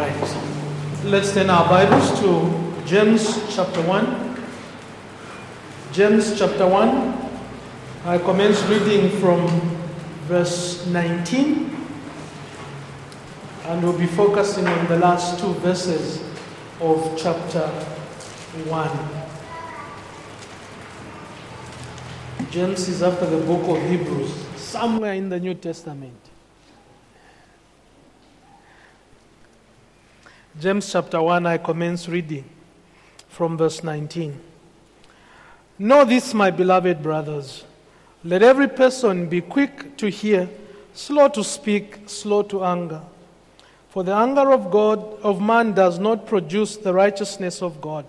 Right. Let's turn our Bibles to James chapter 1. James chapter 1. I commence reading from verse 19. And we'll be focusing on the last two verses of chapter 1. James is after the book of Hebrews, somewhere in the New Testament. James chapter 1, I commence reading from verse 19. Know this, my beloved brothers, let every person be quick to hear, slow to speak, slow to anger. For the anger of man does not produce the righteousness of God.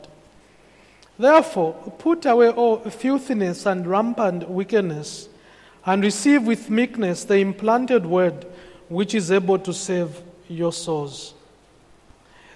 Therefore, put away all filthiness and rampant wickedness, and receive with meekness the implanted word, which is able to save your souls.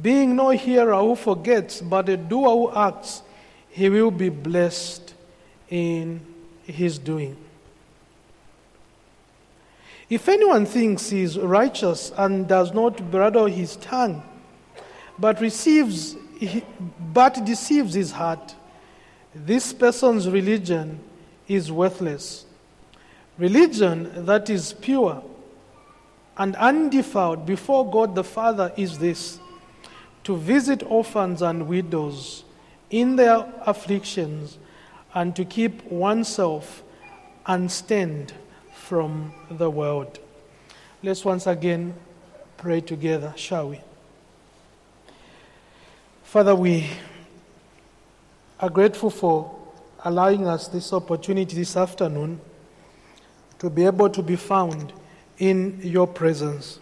being no hearer who forgets, but a doer who acts, he will be blessed in his doing. If anyone thinks he is righteous and does not bridle his tongue, but deceives his heart, this person's religion is worthless. Religion that is pure and undefiled before God the Father is this: to visit orphans and widows in their afflictions, and to keep oneself unstained from the world. Let's once again pray together, shall we? Father, we are grateful for allowing us this opportunity this afternoon to be able to be found in your presence.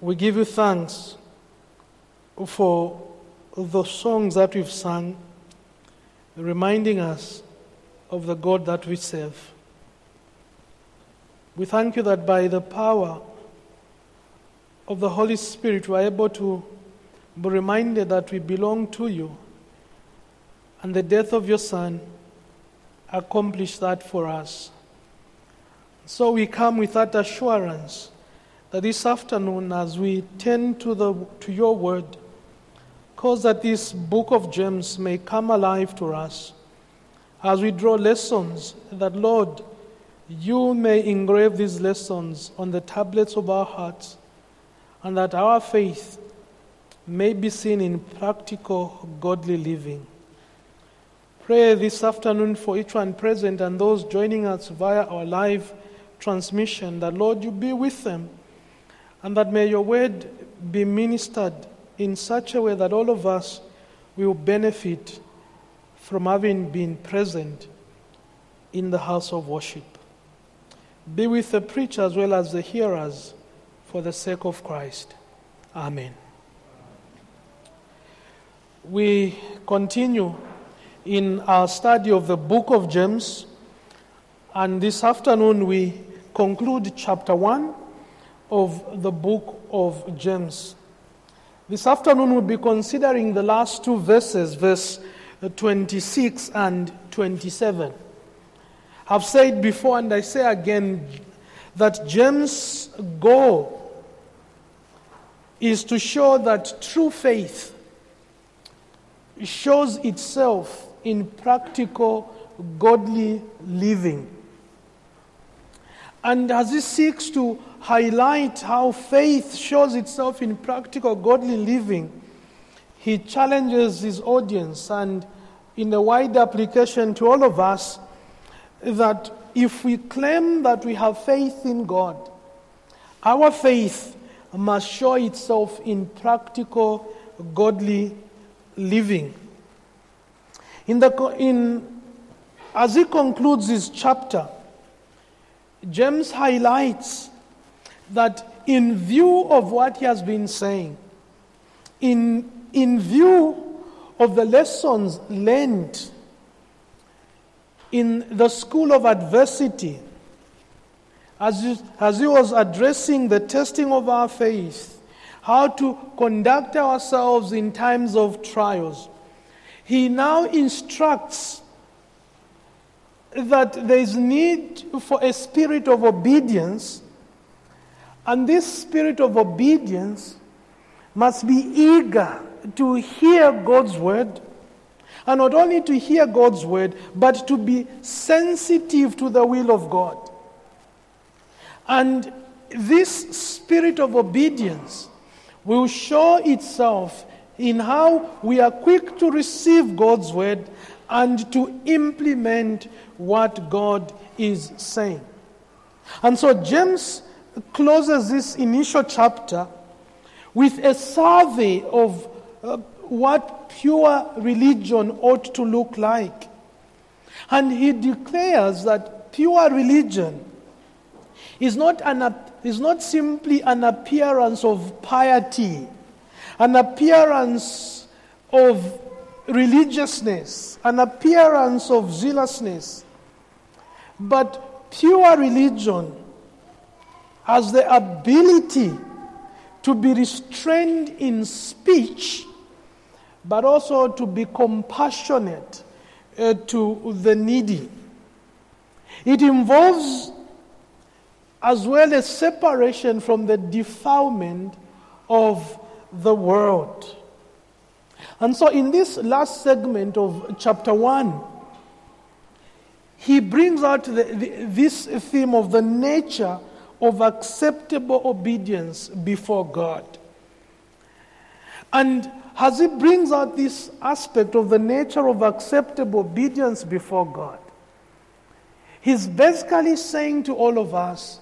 We give you thanks for the songs that we've sung, reminding us of the God that we serve. We thank you that by the power of the Holy Spirit, we are able to be reminded that we belong to you, and the death of your Son accomplished that for us. So we come with that assurance that this afternoon, as we turn to your word, cause that this book of James may come alive to us as we draw lessons, that, Lord, you may engrave these lessons on the tablets of our hearts, and that our faith may be seen in practical, godly living. Pray this afternoon for each one present and those joining us via our live transmission, that, Lord, you be with them, and that may your word be ministered in such a way that all of us will benefit from having been present in the house of worship. Be with the preacher as well as the hearers, for the sake of Christ. Amen. We continue in our study of the book of James, and this afternoon we conclude chapter 1 of the book of James. This afternoon we'll be considering the last two verses, verse 26 and 27. I've said before and I say again that James' goal is to show that true faith shows itself in practical, godly living. And as he seeks to highlight how faith shows itself in practical godly living, he challenges his audience, and in a wide application to all of us, that if we claim that we have faith in God, our faith must show itself in practical godly living. As he concludes his chapter, James highlights that in view of what he has been saying, in view of the lessons learned in the school of adversity, as he was addressing the testing of our faith, how to conduct ourselves in times of trials, he now instructs that there is need for a spirit of obedience, and this spirit of obedience must be eager to hear God's word, and not only to hear God's word, but to be sensitive to the will of God. And this spirit of obedience will show itself in how we are quick to receive God's word and to implement what God is saying. And so James closes this initial chapter with a survey of what pure religion ought to look like. And he declares that pure religion is not simply an appearance of piety, an appearance of religiousness, an appearance of zealousness, but pure religion has the ability to be restrained in speech, but also to be compassionate to the needy. It involves as well as separation from the defilement of the world. And so in this last segment of chapter 1, he brings out this theme of the nature of acceptable obedience before God. And as he brings out this aspect of the nature of acceptable obedience before God, he's basically saying to all of us,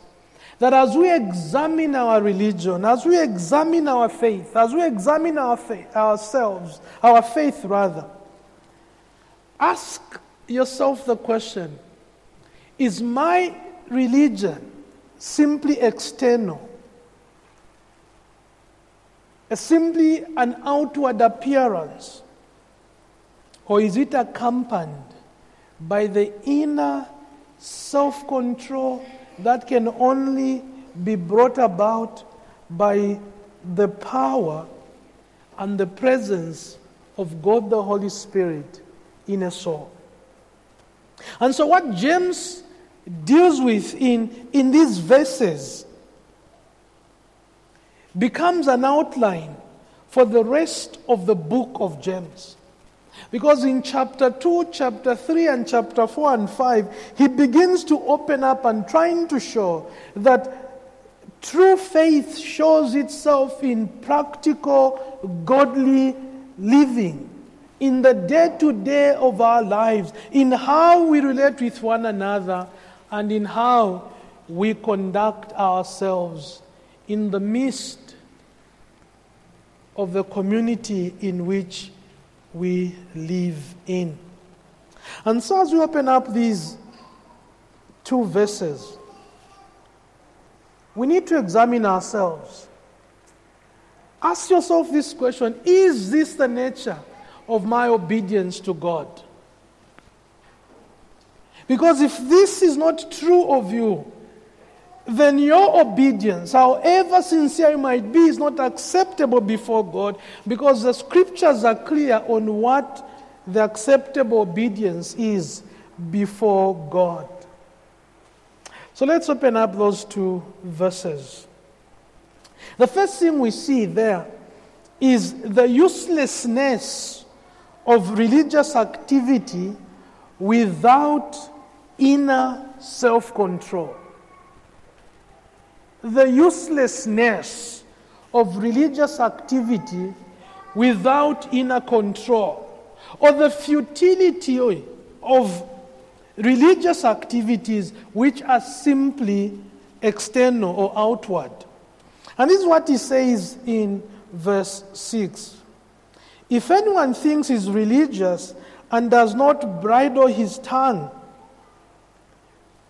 that as we examine our religion, as we examine our faith, as we examine our faith, ask yourself the question, is my religion simply external? Simply an outward appearance? Or is it accompanied by the inner self-control that can only be brought about by the power and the presence of God the Holy Spirit in a soul? And so what James deals with in these verses becomes an outline for the rest of the book of James. Because in chapter 2, chapter 3, and chapter 4 and 5, he begins to open up and trying to show that true faith shows itself in practical, godly living, in the day-to-day of our lives, in how we relate with one another, and in how we conduct ourselves in the midst of the community in which we live in. And so as we open up these two verses, we need to examine ourselves. Ask yourself this question, is this the nature of my obedience to God? Because if this is not true of you, then your obedience, however sincere it might be, is not acceptable before God, because the scriptures are clear on what the acceptable obedience is before God. So let's open up those two verses. The first thing we see there is the uselessness of religious activity without inner self-control. The uselessness of religious activity without inner control, or the futility of religious activities which are simply external or outward. And this is what he says in verse 6. If anyone thinks he's religious and does not bridle his tongue,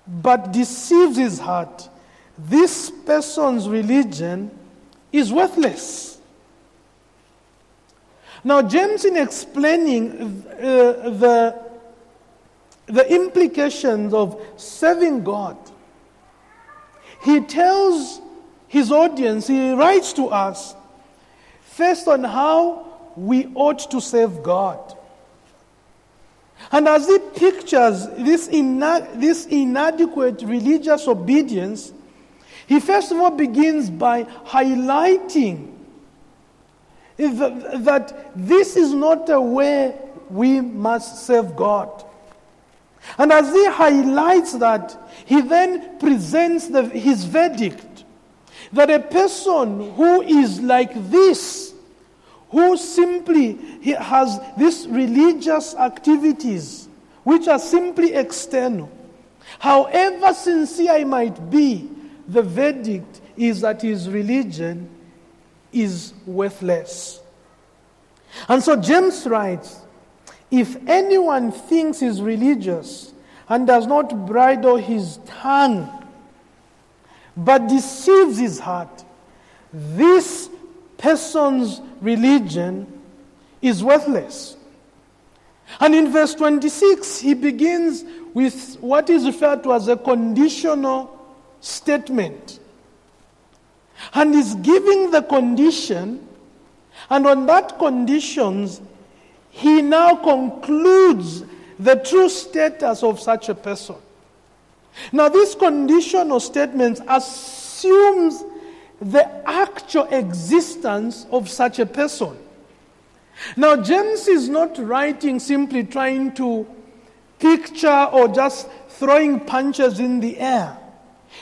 but deceives his heart, this person's religion is worthless. Now, James, in explaining the implications of serving God, he tells his audience, he writes to us, first on how we ought to serve God. And as he pictures this inadequate religious obedience, he first of all begins by highlighting that this is not a way we must serve God. And as he highlights that, he then presents his verdict that a person who is like this, who simply has these religious activities, which are simply external, however sincere he might be, the verdict is that his religion is worthless. And so James writes, if anyone thinks he's religious and does not bridle his tongue, but deceives his heart, this person's religion is worthless. And in verse 26, he begins with what is referred to as a conditional statement. And is giving the condition, and on that conditions, he now concludes the true status of such a person. Now, this conditional statement assumes the actual existence of such a person. Now, James is not writing simply trying to picture or just throwing punches in the air.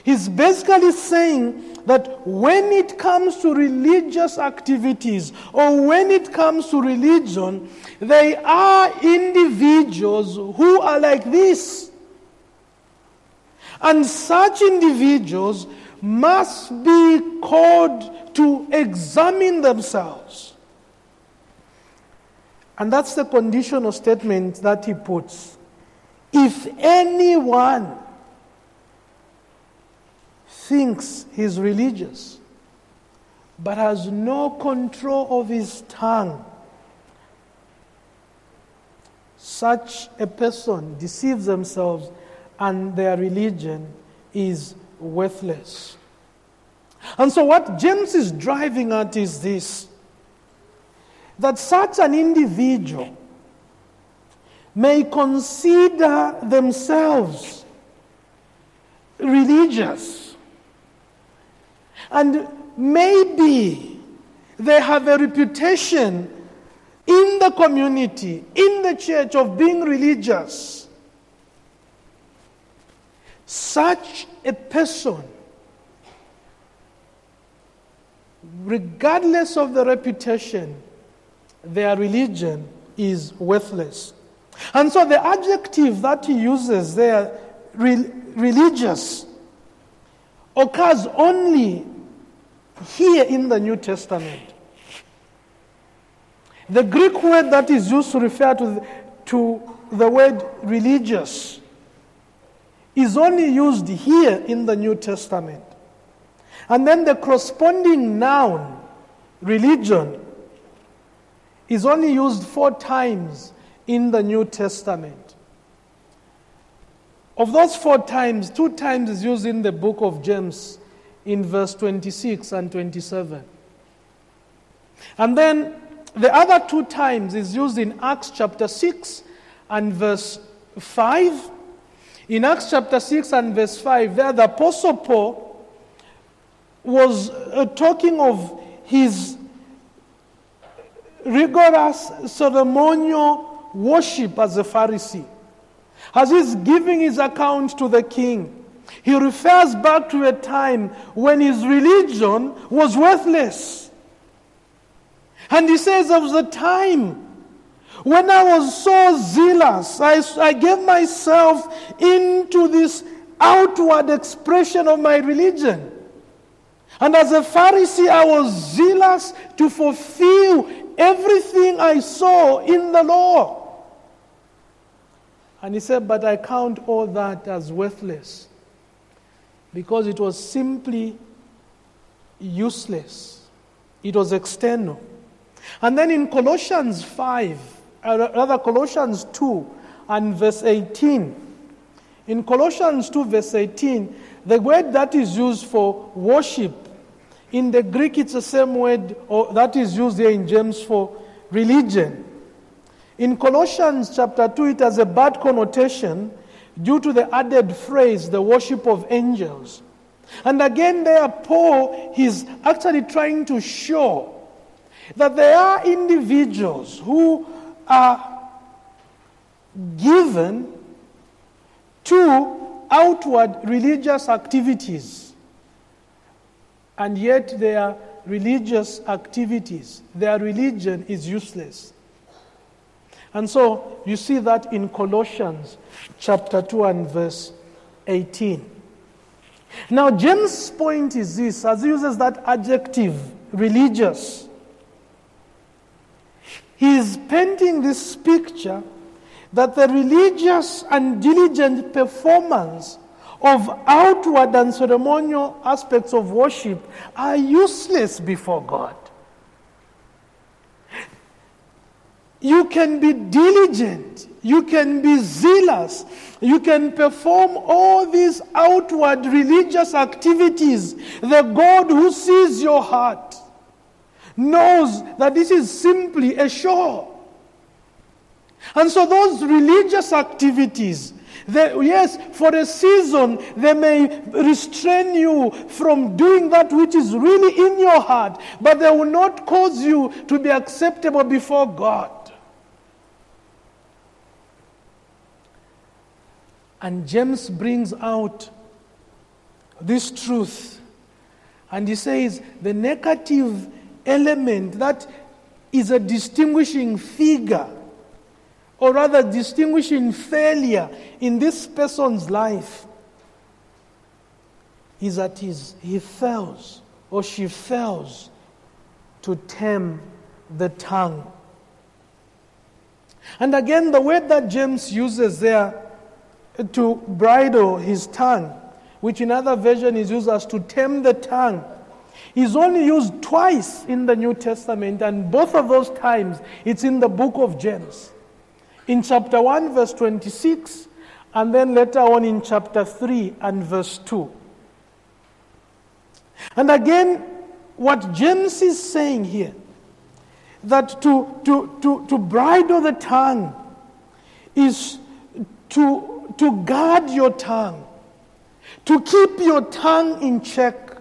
He's basically saying that when it comes to religious activities or when it comes to religion, they are individuals who are like this. And such individuals must be called to examine themselves. And that's the conditional statement that he puts. If anyone thinks he's religious, but has no control of his tongue, such a person deceives themselves and their religion is worthless. And so what James is driving at is this, that such an individual may consider themselves religious, and maybe they have a reputation in the community, in the church, of being religious. Such a person, regardless of the reputation, their religion is worthless. And so the adjective that he uses there, religious, occurs only here in the New Testament. The Greek word that is used to refer to the word religious is only used here in the New Testament. And then the corresponding noun, religion, is only used 4 times in the New Testament. Of those 4 times, 2 times is used in the book of James, in verse 26 and 27. And then the other 2 times is used in Acts chapter 6 and verse 5. In Acts chapter 6 and verse 5, there the Apostle Paul was talking of his rigorous ceremonial worship as a Pharisee. As he's giving his account to the king, he refers back to a time when his religion was worthless. And he says, of the time when I was so zealous, I gave myself into this outward expression of my religion. And as a Pharisee, I was zealous to fulfill everything I saw in the law. And he said, but I count all that as worthless, because it was simply useless. It was external. And then in Colossians 2 and verse 18, in Colossians 2 verse 18, the word that is used for worship, in the Greek it's the same word that is used here in James for religion. In Colossians chapter 2, it has a bad connotation due to the added phrase, the worship of angels. And again there, Paul is actually trying to show that there are individuals who are given to outward religious activities. And yet their religious activities, their religion is useless. And so you see that in Colossians chapter 2 and verse 18. Now James' point is this, as he uses that adjective, religious, he is painting this picture that the religious and diligent performance of outward and ceremonial aspects of worship are useless before God. You can be diligent, you can be zealous, you can perform all these outward religious activities. The God who sees your heart knows that this is simply a show. And so those religious activities, for a season, they may restrain you from doing that which is really in your heart, but they will not cause you to be acceptable before God. And James brings out this truth, and he says the negative element that is a distinguishing figure, or rather distinguishing failure in this person's life, is that he fails or she fails to tame the tongue. And again, the word that James uses there, to bridle his tongue, which in other version is used as to tame the tongue, is only used twice in the New Testament, and both of those times it's in the book of James. In chapter 1 verse 26, and then later on in chapter 3 and verse 2. And again, what James is saying here, that to bridle the tongue is to guard your tongue, to keep your tongue in check,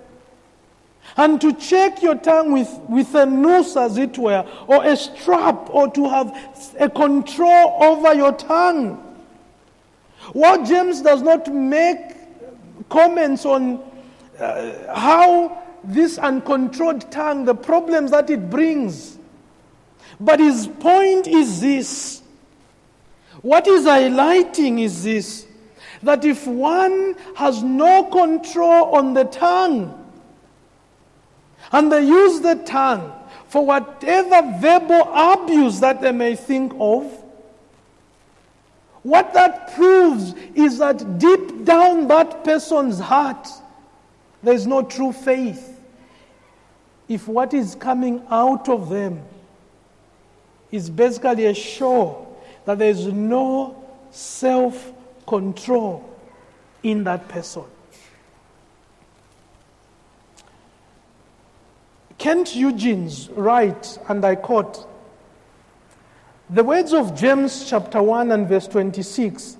and to check your tongue with a noose, as it were, or a strap, or to have a control over your tongue. While James does not make comments on how this uncontrolled tongue, the problems that it brings, but his point is this. What is highlighting is this, that if one has no control on the tongue, and they use the tongue for whatever verbal abuse that they may think of, what that proves is that deep down that person's heart, there is no true faith, if what is coming out of them is basically a show that there is no self-control in that person. Kent Eugene's right, and I quote, "The words of James chapter 1 and verse 26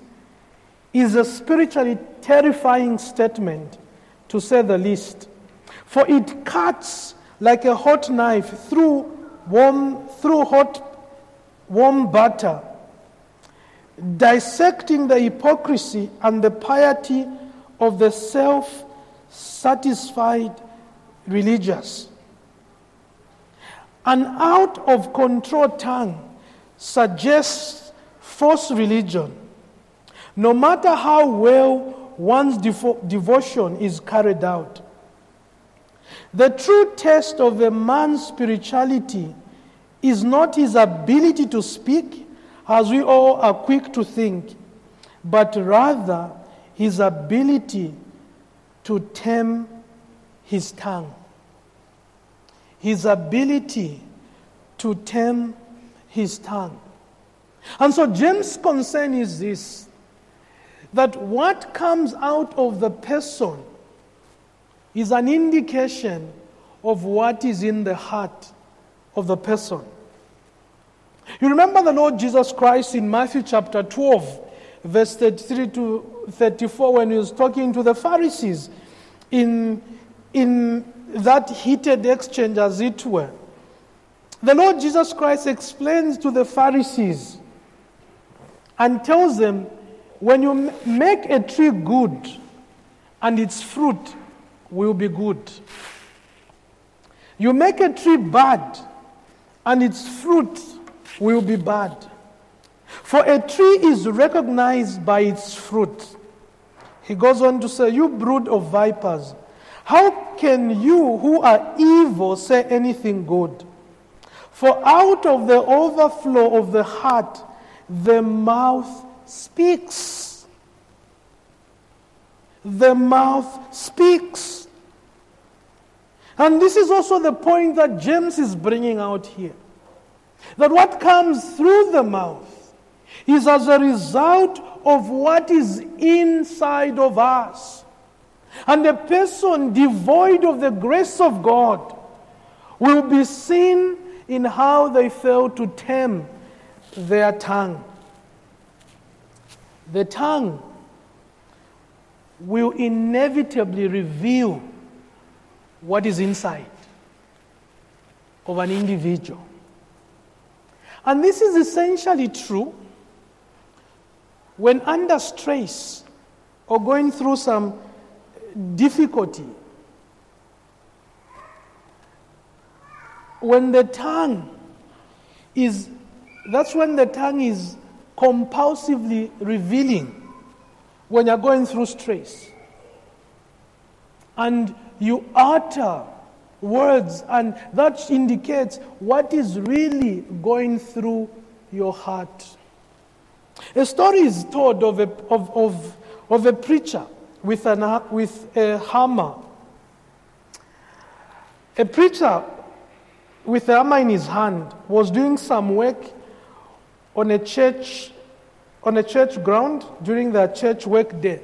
is a spiritually terrifying statement, to say the least, for it cuts like a hot knife through hot warm butter, dissecting the hypocrisy and the piety of the self-satisfied religious. An out-of-control tongue suggests false religion, no matter how well one's devotion is carried out. The true test of a man's spirituality is not his ability to speak, as we all are quick to think, but rather his ability to tame his tongue." His ability to tame his tongue. And so James' concern is this, that what comes out of the person is an indication of what is in the heart of the person. You remember the Lord Jesus Christ in Matthew chapter 12, verse 33 to 34, when he was talking to the Pharisees in that heated exchange, as it were. The Lord Jesus Christ explains to the Pharisees and tells them, when you make a tree good and its fruit will be good. You make a tree bad and its fruit will be bad. For a tree is recognized by its fruit. He goes on to say, you brood of vipers, how can you who are evil say anything good? For out of the overflow of the heart, the mouth speaks. The mouth speaks. And this is also the point that James is bringing out here. That what comes through the mouth is as a result of what is inside of us. And a person devoid of the grace of God will be seen in how they fail to tame their tongue. The tongue will inevitably reveal what is inside of an individual. And this is essentially true when under stress or going through some difficulty. That's when the tongue is compulsively revealing when you're going through stress. And you utter words, and that indicates what is really going through your heart. A story is told of a preacher with a hammer. A preacher with a hammer in his hand was doing some work on a church ground during their church work day.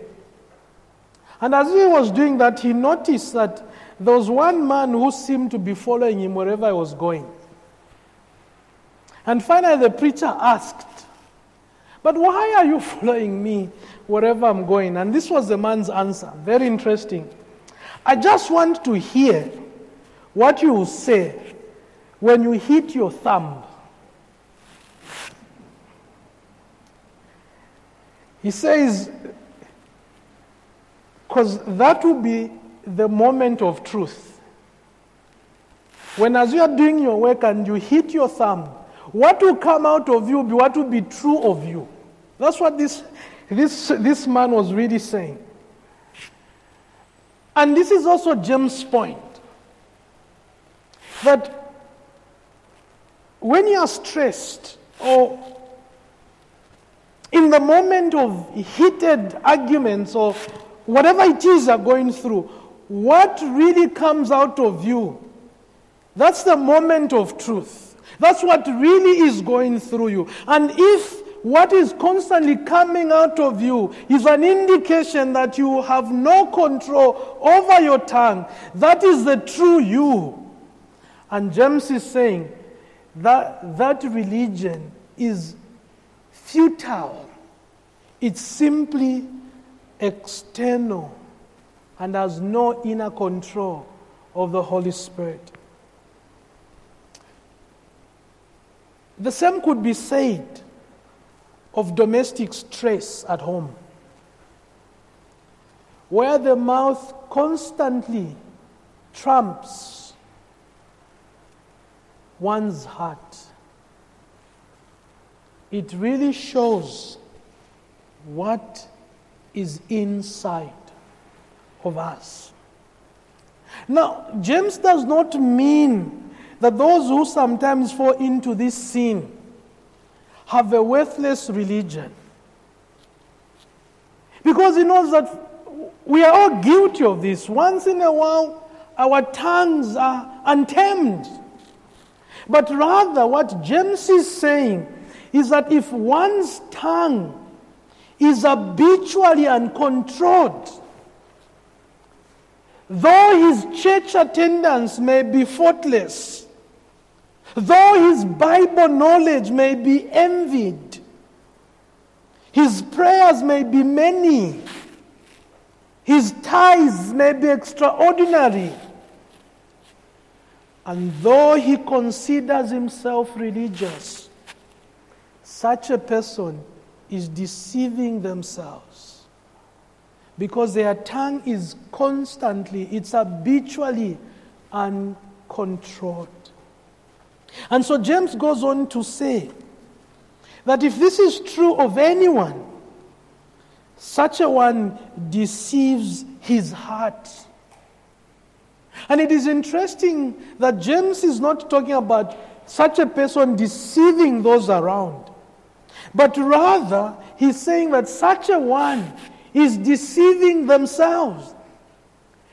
And as he was doing that, he noticed that there was one man who seemed to be following him wherever he was going. And finally the preacher asked, "But why are you following me wherever I'm going?" And this was the man's answer. Very interesting. "I just want to hear what you will say when you hit your thumb." He says, because that will be the moment of truth. When as you are doing your work and you hit your thumb, what will come out of you will be what will be true of you. That's what this man was really saying. And this is also James' point. That when you are stressed or in the moment of heated arguments or whatever it is you're going through, what really comes out of you, that's the moment of truth. That's what really is going through you. And if what is constantly coming out of you is an indication that you have no control over your tongue, that is the true you. And James is saying that religion is futile. It's simply external and has no inner control of the Holy Spirit. The same could be said of domestic stress at home, where the mouth constantly trumps one's heart. It really shows what is inside of us. Now, James does not mean that those who sometimes fall into this sin have a worthless religion. Because he knows that we are all guilty of this. Once in a while, our tongues are untamed. But rather what James is saying is that if one's tongue is habitually uncontrolled, though his church attendance may be faultless, though his Bible knowledge may be envied, his prayers may be many, his tithes may be extraordinary, and though he considers himself religious, such a person is deceiving themselves, because their tongue is constantly, it's habitually uncontrolled. And so James goes on to say that if this is true of anyone, such a one deceives his heart. And it is interesting that James is not talking about such a person deceiving those around, but rather he's saying that such a one is deceiving themselves.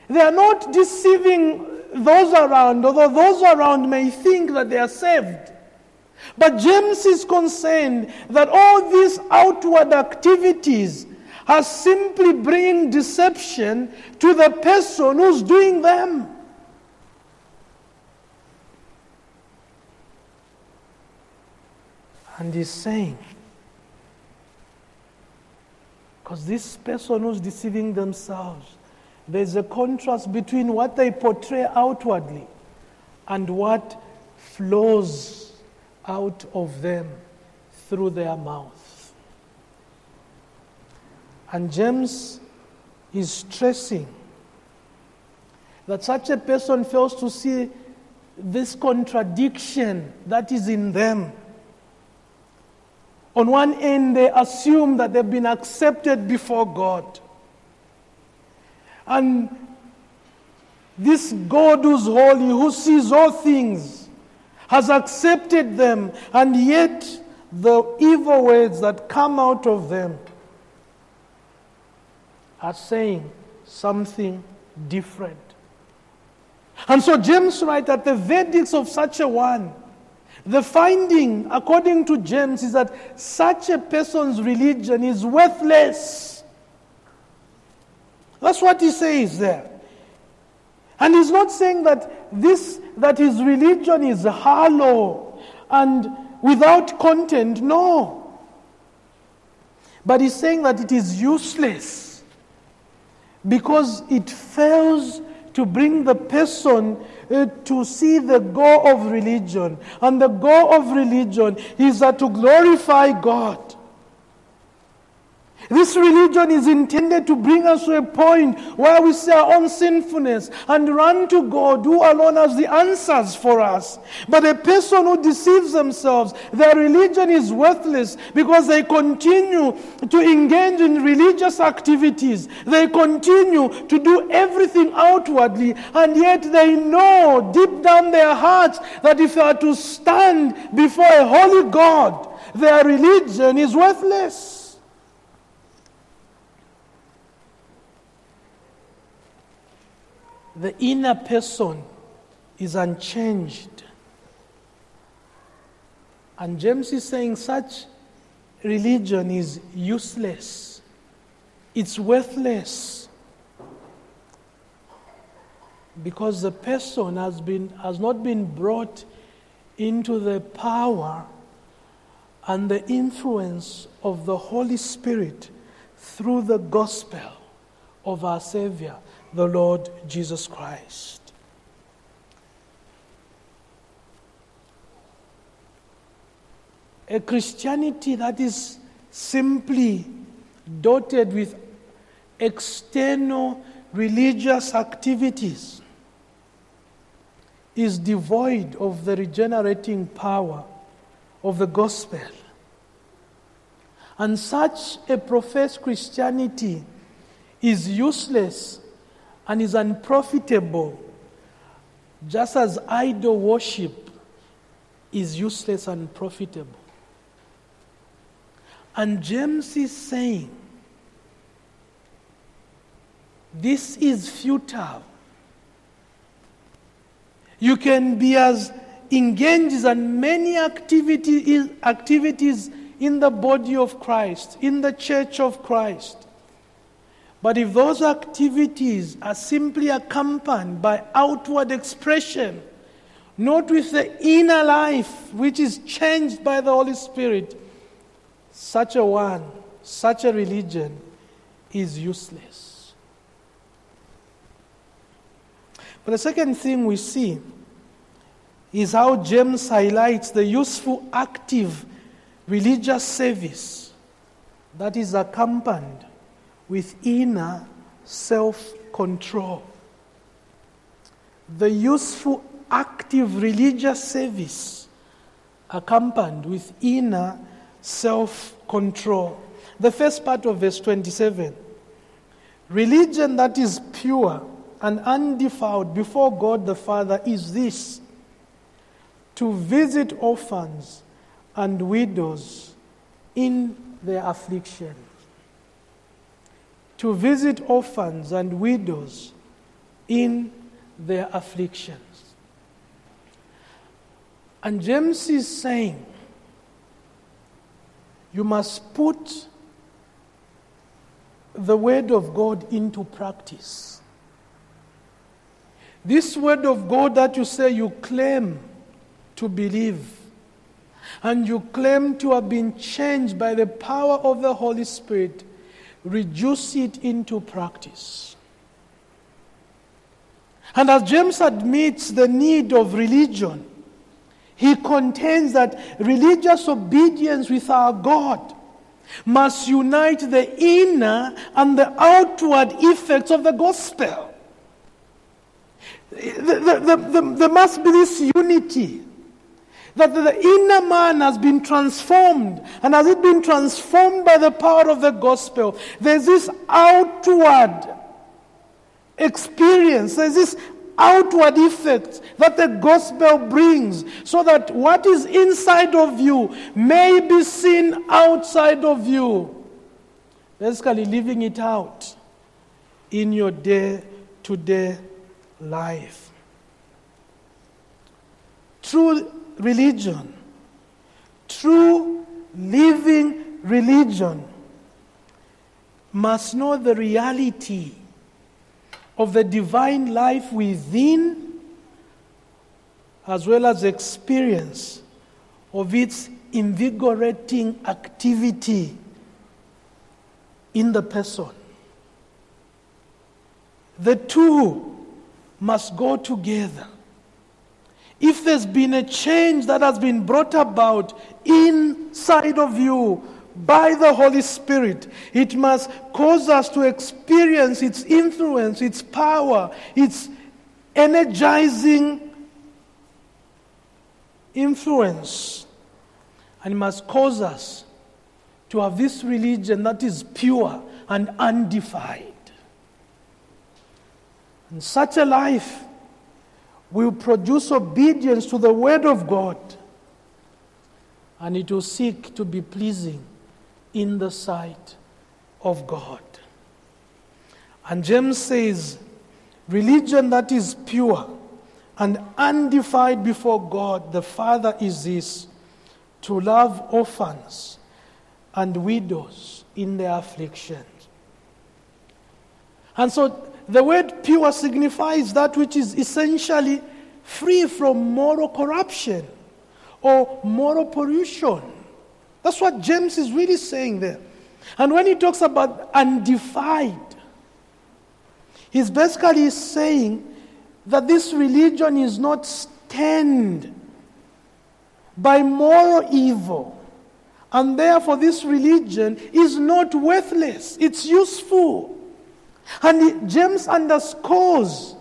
They are not deceiving those around, although those around may think that they are saved. But James is concerned that all these outward activities are simply bringing deception to the person who's doing them. And he's saying, because this person who's deceiving themselves, there's a contrast between what they portray outwardly and what flows out of them through their mouth. And James is stressing that such a person fails to see this contradiction that is in them. On one end, they assume that they've been accepted before God. And this God who's holy, who sees all things, has accepted them, and yet the evil words that come out of them are saying something different. And so James writes that the verdicts of such a one, the finding, according to James, is that such a person's religion is worthless. That's what he says there. And he's not saying that his religion is hollow and without content, no. But he's saying that it is useless because it fails to bring the person to see the goal of religion. And the goal of religion is that to glorify God. This religion is intended to bring us to a point where we see our own sinfulness and run to God, who alone has the answers for us. But a person who deceives themselves, their religion is worthless because they continue to engage in religious activities. They continue to do everything outwardly, and yet they know deep down their hearts that if they are to stand before a holy God, their religion is worthless. The inner person is unchanged. And James is saying such religion is useless. It's worthless. Because the person has not been brought into the power and the influence of the Holy Spirit through the gospel of our Savior, the Lord Jesus Christ. A Christianity that is simply dotted with external religious activities is devoid of the regenerating power of the gospel. And such a professed Christianity is useless and is unprofitable, just as idol worship is useless and profitable. And James is saying, this is futile. You can be as engages in many activities in the body of Christ, in the church of Christ. But if those activities are simply accompanied by outward expression, not with the inner life which is changed by the Holy Spirit, such a religion is useless. But the second thing we see is how James highlights the useful, active religious service that is accompanied with inner self-control. The useful, active religious service accompanied with inner self-control. The first part of verse 27. Religion that is pure and undefiled before God the Father is this: to visit orphans and widows in their affliction. To visit orphans and widows in their afflictions. And James is saying, you must put the word of God into practice. This word of God that you say you claim to believe, and you claim to have been changed by the power of the Holy Spirit, reduce it into practice. And as James admits the need of religion, he contends that religious obedience with our God must unite the inner and the outward effects of the gospel. There must be this unity, that the inner man has been transformed, and as it been transformed by the power of the gospel, there's this outward experience, there's this outward effect that the gospel brings, so that what is inside of you may be seen outside of you. Basically living it out in your day-to-day life. True religion, true living religion, must know the reality of the divine life within, as well as experience of its invigorating activity in the person. The two must go together. If there's been a change that has been brought about inside of you by the Holy Spirit, it must cause us to experience its influence, its power, its energizing influence. And it must cause us to have this religion that is pure and undefiled. And such a life will produce obedience to the word of God, and it will seek to be pleasing in the sight of God. And James says, religion that is pure and undefiled before God the Father is this: to love orphans and widows in their affliction. And so the word pure signifies that which is essentially free from moral corruption or moral pollution. That's what James is really saying there. And when he talks about undefiled, he's basically saying that this religion is not stained by moral evil. And therefore this religion is not worthless. It's useful. And James underscores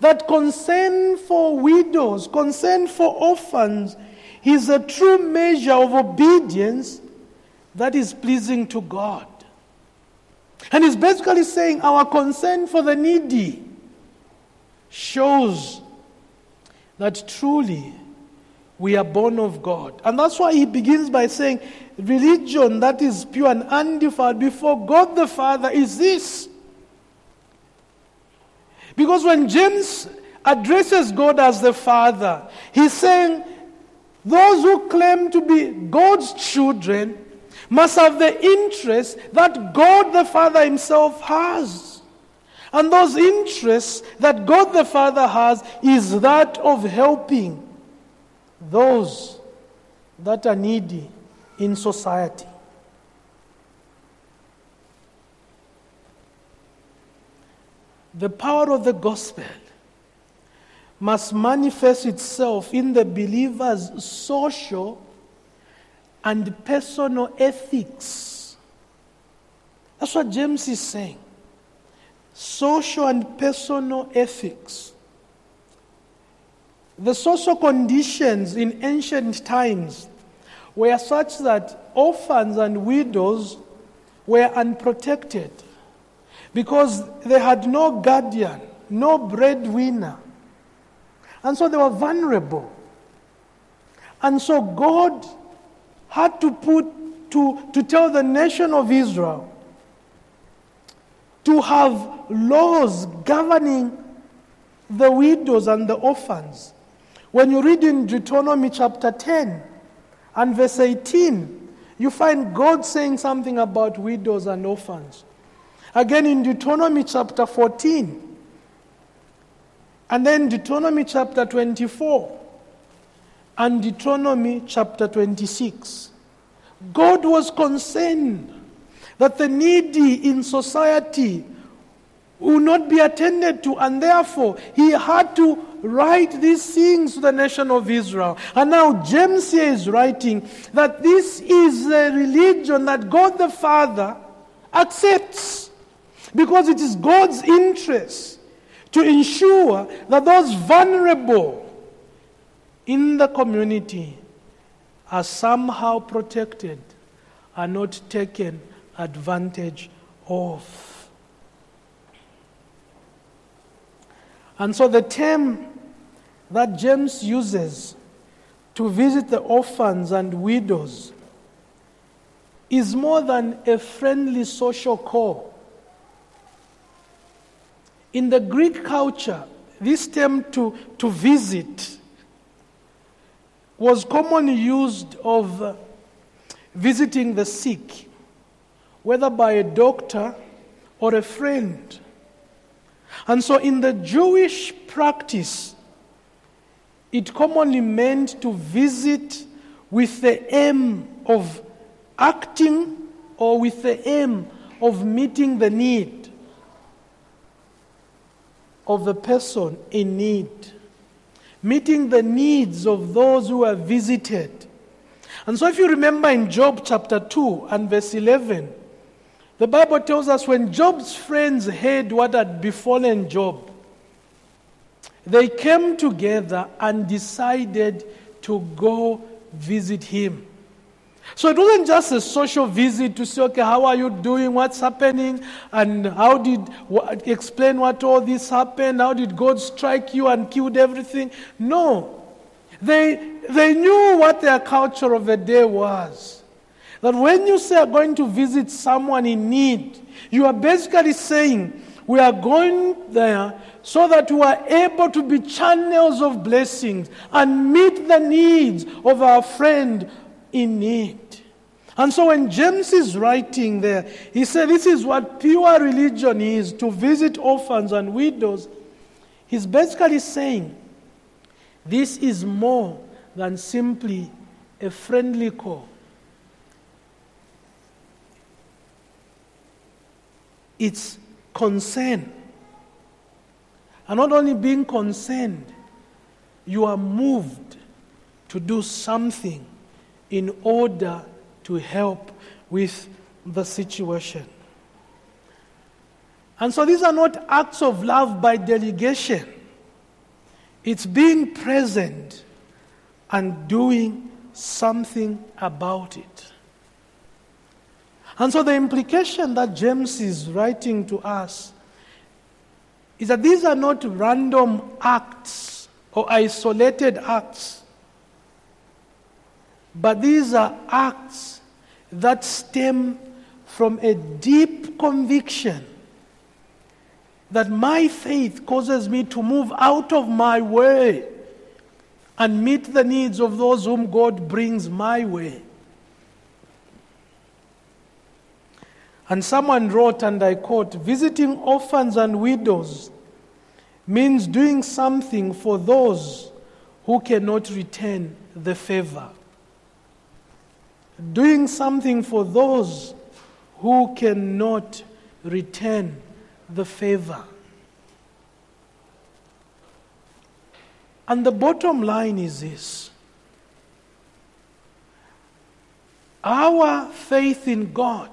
that concern for widows, concern for orphans, is a true measure of obedience that is pleasing to God. And he's basically saying our concern for the needy shows that truly we are born of God. And that's why he begins by saying, religion that is pure and undefiled before God the Father is this. Because when James addresses God as the Father. He's saying, those who claim to be God's children must have the interests that God the Father himself has. And those interests that God the Father has is that of helping those that are needy in society. The power of the gospel must manifest itself in the believer's social and personal ethics. That's what James is saying. Social and personal ethics. The social conditions in ancient times were such that orphans and widows were unprotected because they had no guardian, no breadwinner. And so they were vulnerable. And so God had to tell the nation of Israel to have laws governing the widows and the orphans. When you read in Deuteronomy chapter 10 and verse 18, you find God saying something about widows and orphans. Again in Deuteronomy chapter 14, and then Deuteronomy chapter 24, and Deuteronomy chapter 26. God was concerned that the needy in society would not be attended to, and therefore he had to write these things to the nation of Israel. And now James here is writing that this is a religion that God the Father accepts, because it is God's interest to ensure that those vulnerable in the community are somehow protected, are not taken advantage of. And so the term that James uses to visit the orphans and widows is more than a friendly social call. In the Greek culture, this term to visit was commonly used of visiting the sick, whether by a doctor or a friend. And so in the Jewish practice, it commonly meant to visit with the aim of acting or with the aim of meeting the need of the person in need, meeting the needs of those who are visited. And so if you remember in Job chapter 2 and verse 11, the Bible tells us when Job's friends heard what had befallen Job, they came together and decided to go visit him. So it wasn't just a social visit to say, okay, how are you doing, what's happening, and how did, explain what all this happened, how did God strike you and killed everything? No. They knew what their culture of the day was. That when you say, I'm going to visit someone in need, you are basically saying, we are going there so that we are able to be channels of blessings and meet the needs of our friend in need. And so when James is writing there, he said this is what pure religion is, to visit orphans and widows. He's basically saying this is more than simply a friendly call. It's concern. And not only being concerned, you are moved to do something in order to help with the situation. And so these are not acts of love by delegation. It's being present and doing something about it. And so the implication that James is writing to us is that these are not random acts or isolated acts, but these are acts that stem from a deep conviction that my faith causes me to move out of my way and meet the needs of those whom God brings my way. And someone wrote, and I quote, "Visiting orphans and widows means doing something for those who cannot return the favor." Doing something for those who cannot return the favor. And the bottom line is this: our faith in God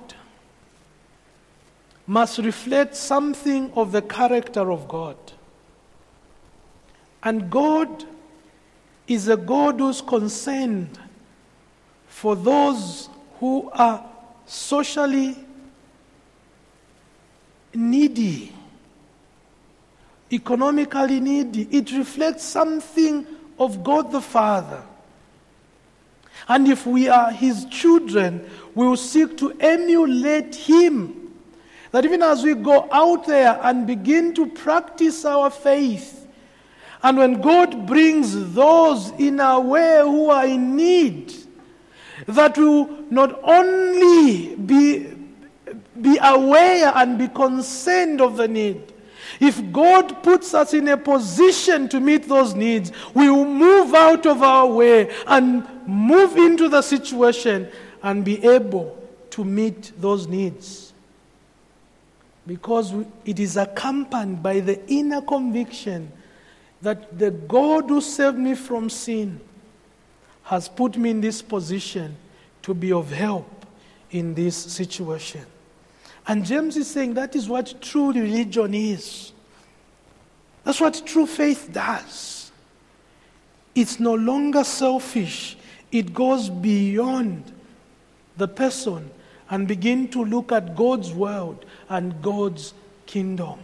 must reflect something of the character of God. And God is a God who's concerned for those who are socially needy, economically needy. It reflects something of God the Father. And if we are His children, we will seek to emulate Him. That even as we go out there and begin to practice our faith, and when God brings those in our way who are in need, that we will not only be aware and be concerned of the need. If God puts us in a position to meet those needs, we will move out of our way and move into the situation and be able to meet those needs. Because it is accompanied by the inner conviction that the God who saved me from sin has put me in this position to be of help in this situation. And James is saying that is what true religion is. That's what true faith does. It's no longer selfish. It goes beyond the person and begin to look at God's world and God's kingdom.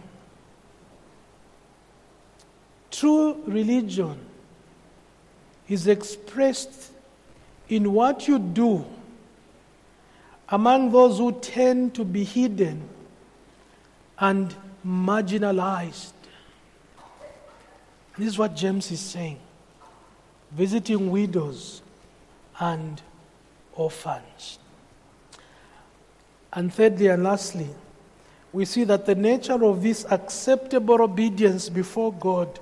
True religion is expressed in what you do among those who tend to be hidden and marginalized. This is what James is saying: visiting widows and orphans. And thirdly and lastly, we see that the nature of this acceptable obedience before God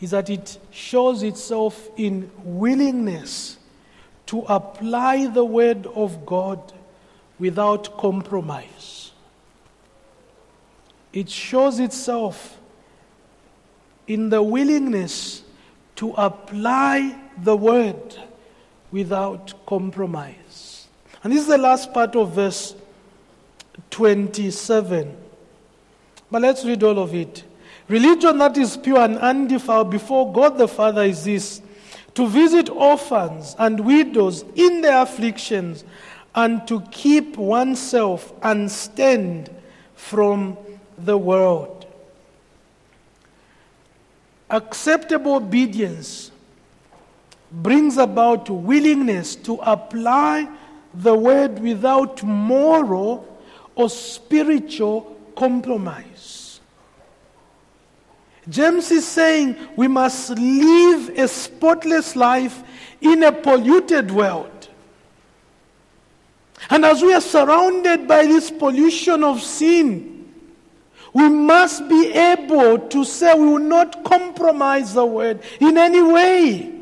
is that it shows itself in willingness to apply the word of God without compromise. It shows itself in the willingness to apply the word without compromise. And this is the last part of verse 27. But let's read all of it. "Religion that is pure and undefiled before God the Father is this: to visit orphans and widows in their afflictions, and to keep oneself unstained from the world." Acceptable obedience brings about willingness to apply the word without moral or spiritual compromise. James is saying we must live a spotless life in a polluted world. And as we are surrounded by this pollution of sin, we must be able to say we will not compromise the word in any way.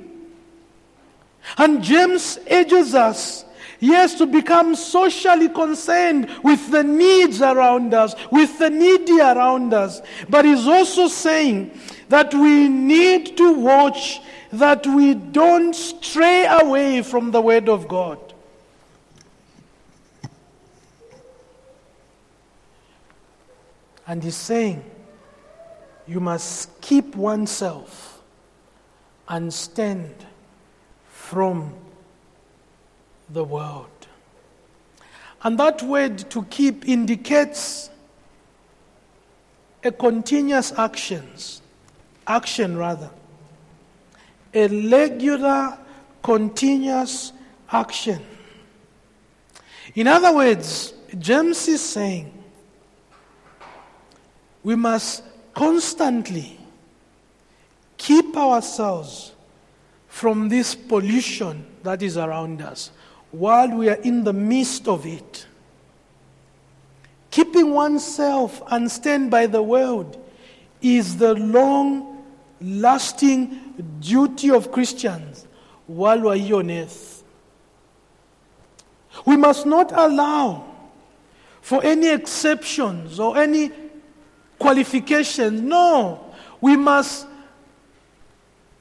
And James urges us, yes, to become socially concerned with the needs around us, with the needy around us. But he's also saying that we need to watch that we don't stray away from the word of God. And he's saying, you must keep oneself and stand from the world. And that word "to keep" indicates a continuous action, a regular, continuous action. In other words, James is saying we must constantly keep ourselves from this pollution that is around us while we are in the midst of it. Keeping oneself unstained by the world is the long-lasting duty of Christians while we are here on earth. We must not allow for any exceptions or any qualifications. No, we must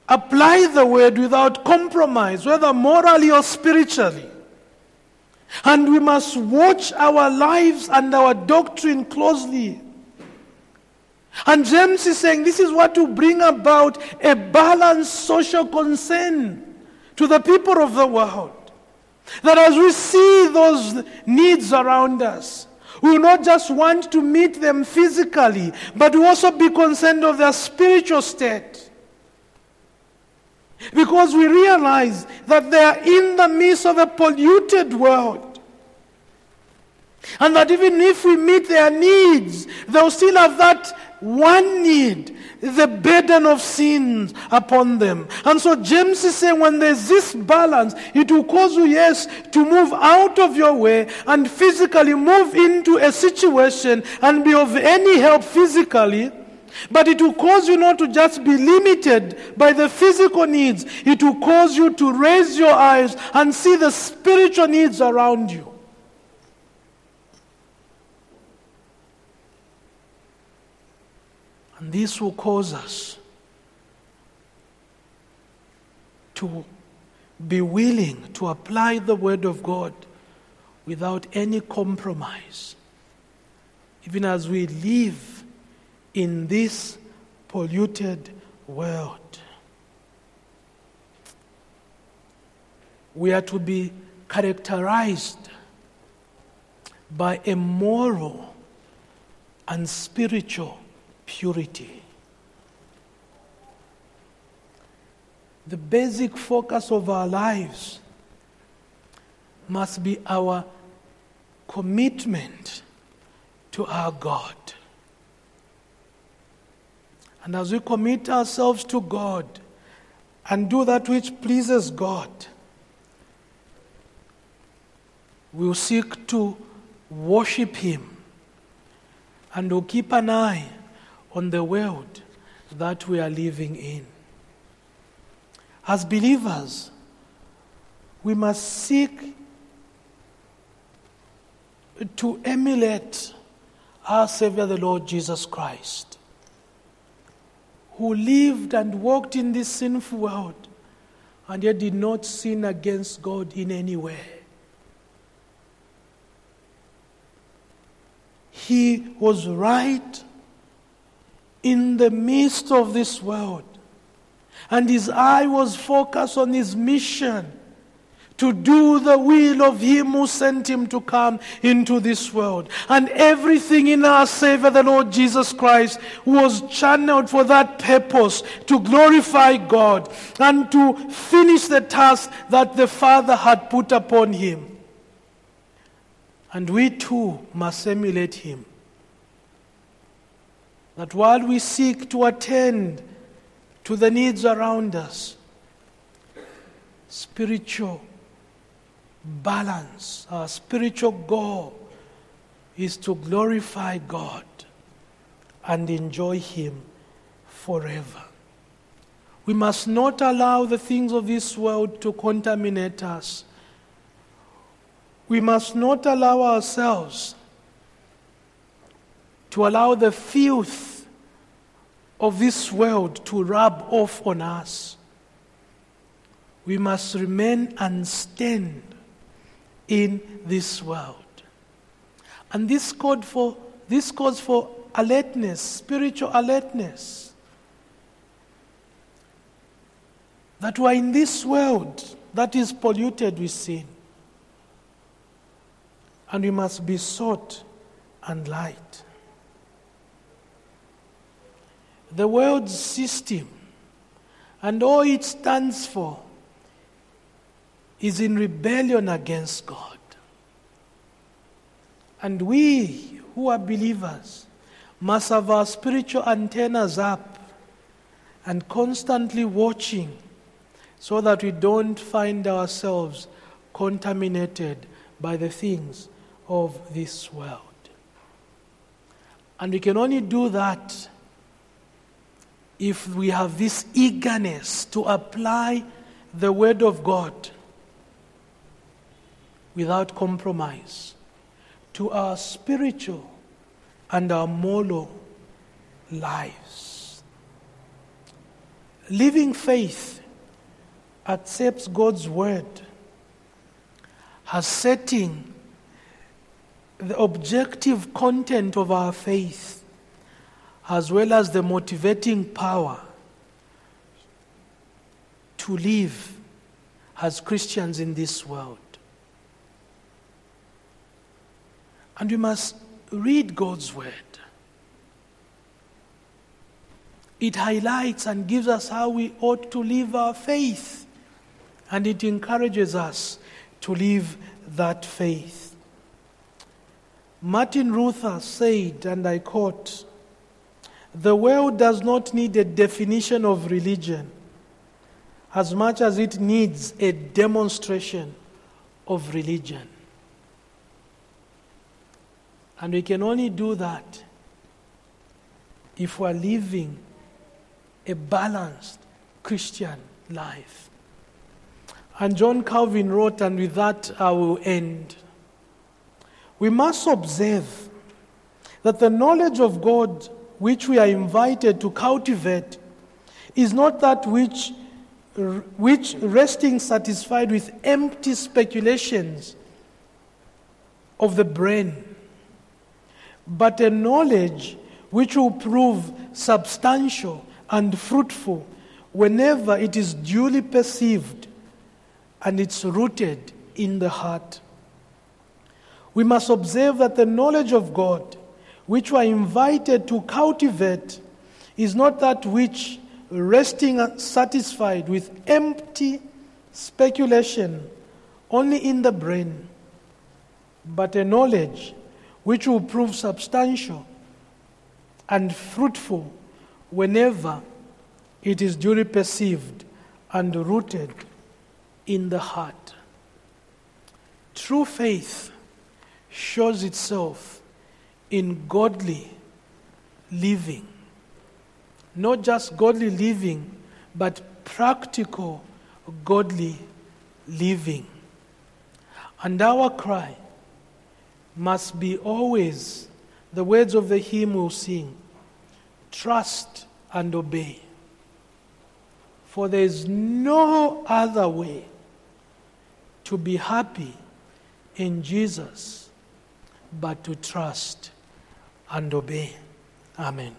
apply the word without compromise, whether morally or spiritually. And we must watch our lives and our doctrine closely. And James is saying this is what will bring about a balanced social concern to the people of the world. That as we see those needs around us, we will not just want to meet them physically, but we also be concerned of their spiritual state. Because we realize that they are in the midst of a polluted world. And that even if we meet their needs, they will still have that one need, the burden of sins upon them. And so James is saying when there's this balance, it will cause you, yes, to move out of your way and physically move into a situation and be of any help physically. But it will cause you not to just be limited by the physical needs. It will cause you to raise your eyes and see the spiritual needs around you. And this will cause us to be willing to apply the word of God without any compromise, even as we live in this polluted world. We are to be characterized by a moral and spiritual purity. The basic focus of our lives must be our commitment to our God. And as we commit ourselves to God and do that which pleases God, we will seek to worship Him and will keep an eye on the world that we are living in. As believers, we must seek to emulate our Savior, the Lord Jesus Christ, who lived and walked in this sinful world and yet did not sin against God in any way. He was right in the midst of this world. And his eye was focused on his mission to do the will of him who sent him to come into this world. And everything in our Savior, the Lord Jesus Christ, was channeled for that purpose, to glorify God and to finish the task that the Father had put upon him. And we too must emulate him. That while we seek to attend to the needs around us, spiritual balance, our spiritual goal is to glorify God and enjoy Him forever. We must not allow the things of this world to contaminate us. We must not allow ourselves to allow the filth of this world to rub off on us. We must remain unstained in this world. And this calls for alertness, spiritual alertness. That we are in this world that is polluted with sin. And we must be salt and light. The world's system and all it stands for is in rebellion against God. And we who are believers must have our spiritual antennas up and constantly watching so that we don't find ourselves contaminated by the things of this world. And we can only do that if we have this eagerness to apply the Word of God without compromise to our spiritual and our moral lives. Living faith accepts God's Word as setting the objective content of our faith, as well as the motivating power to live as Christians in this world. And we must read God's Word. It highlights and gives us how we ought to live our faith, and it encourages us to live that faith. Martin Luther said, and I quote, "The world does not need a definition of religion as much as it needs a demonstration of religion." And we can only do that if we are living a balanced Christian life. And John Calvin wrote, and with that I will end, "We must observe that the knowledge of God which we are invited to cultivate is not that which resting satisfied with empty speculations of the brain, but a knowledge which will prove substantial and fruitful whenever it is duly perceived and it's rooted in the heart. We must observe that the knowledge of God, which we are invited to cultivate, is not that which, resting satisfied with empty speculation only in the brain, but a knowledge which will prove substantial and fruitful whenever it is duly perceived and rooted in the heart." True faith shows itself in godly living. Not just godly living, but practical godly living. And our cry must be always the words of the hymn we'll sing, "Trust and obey." For there is no other way to be happy in Jesus but to trust and obey. Amen.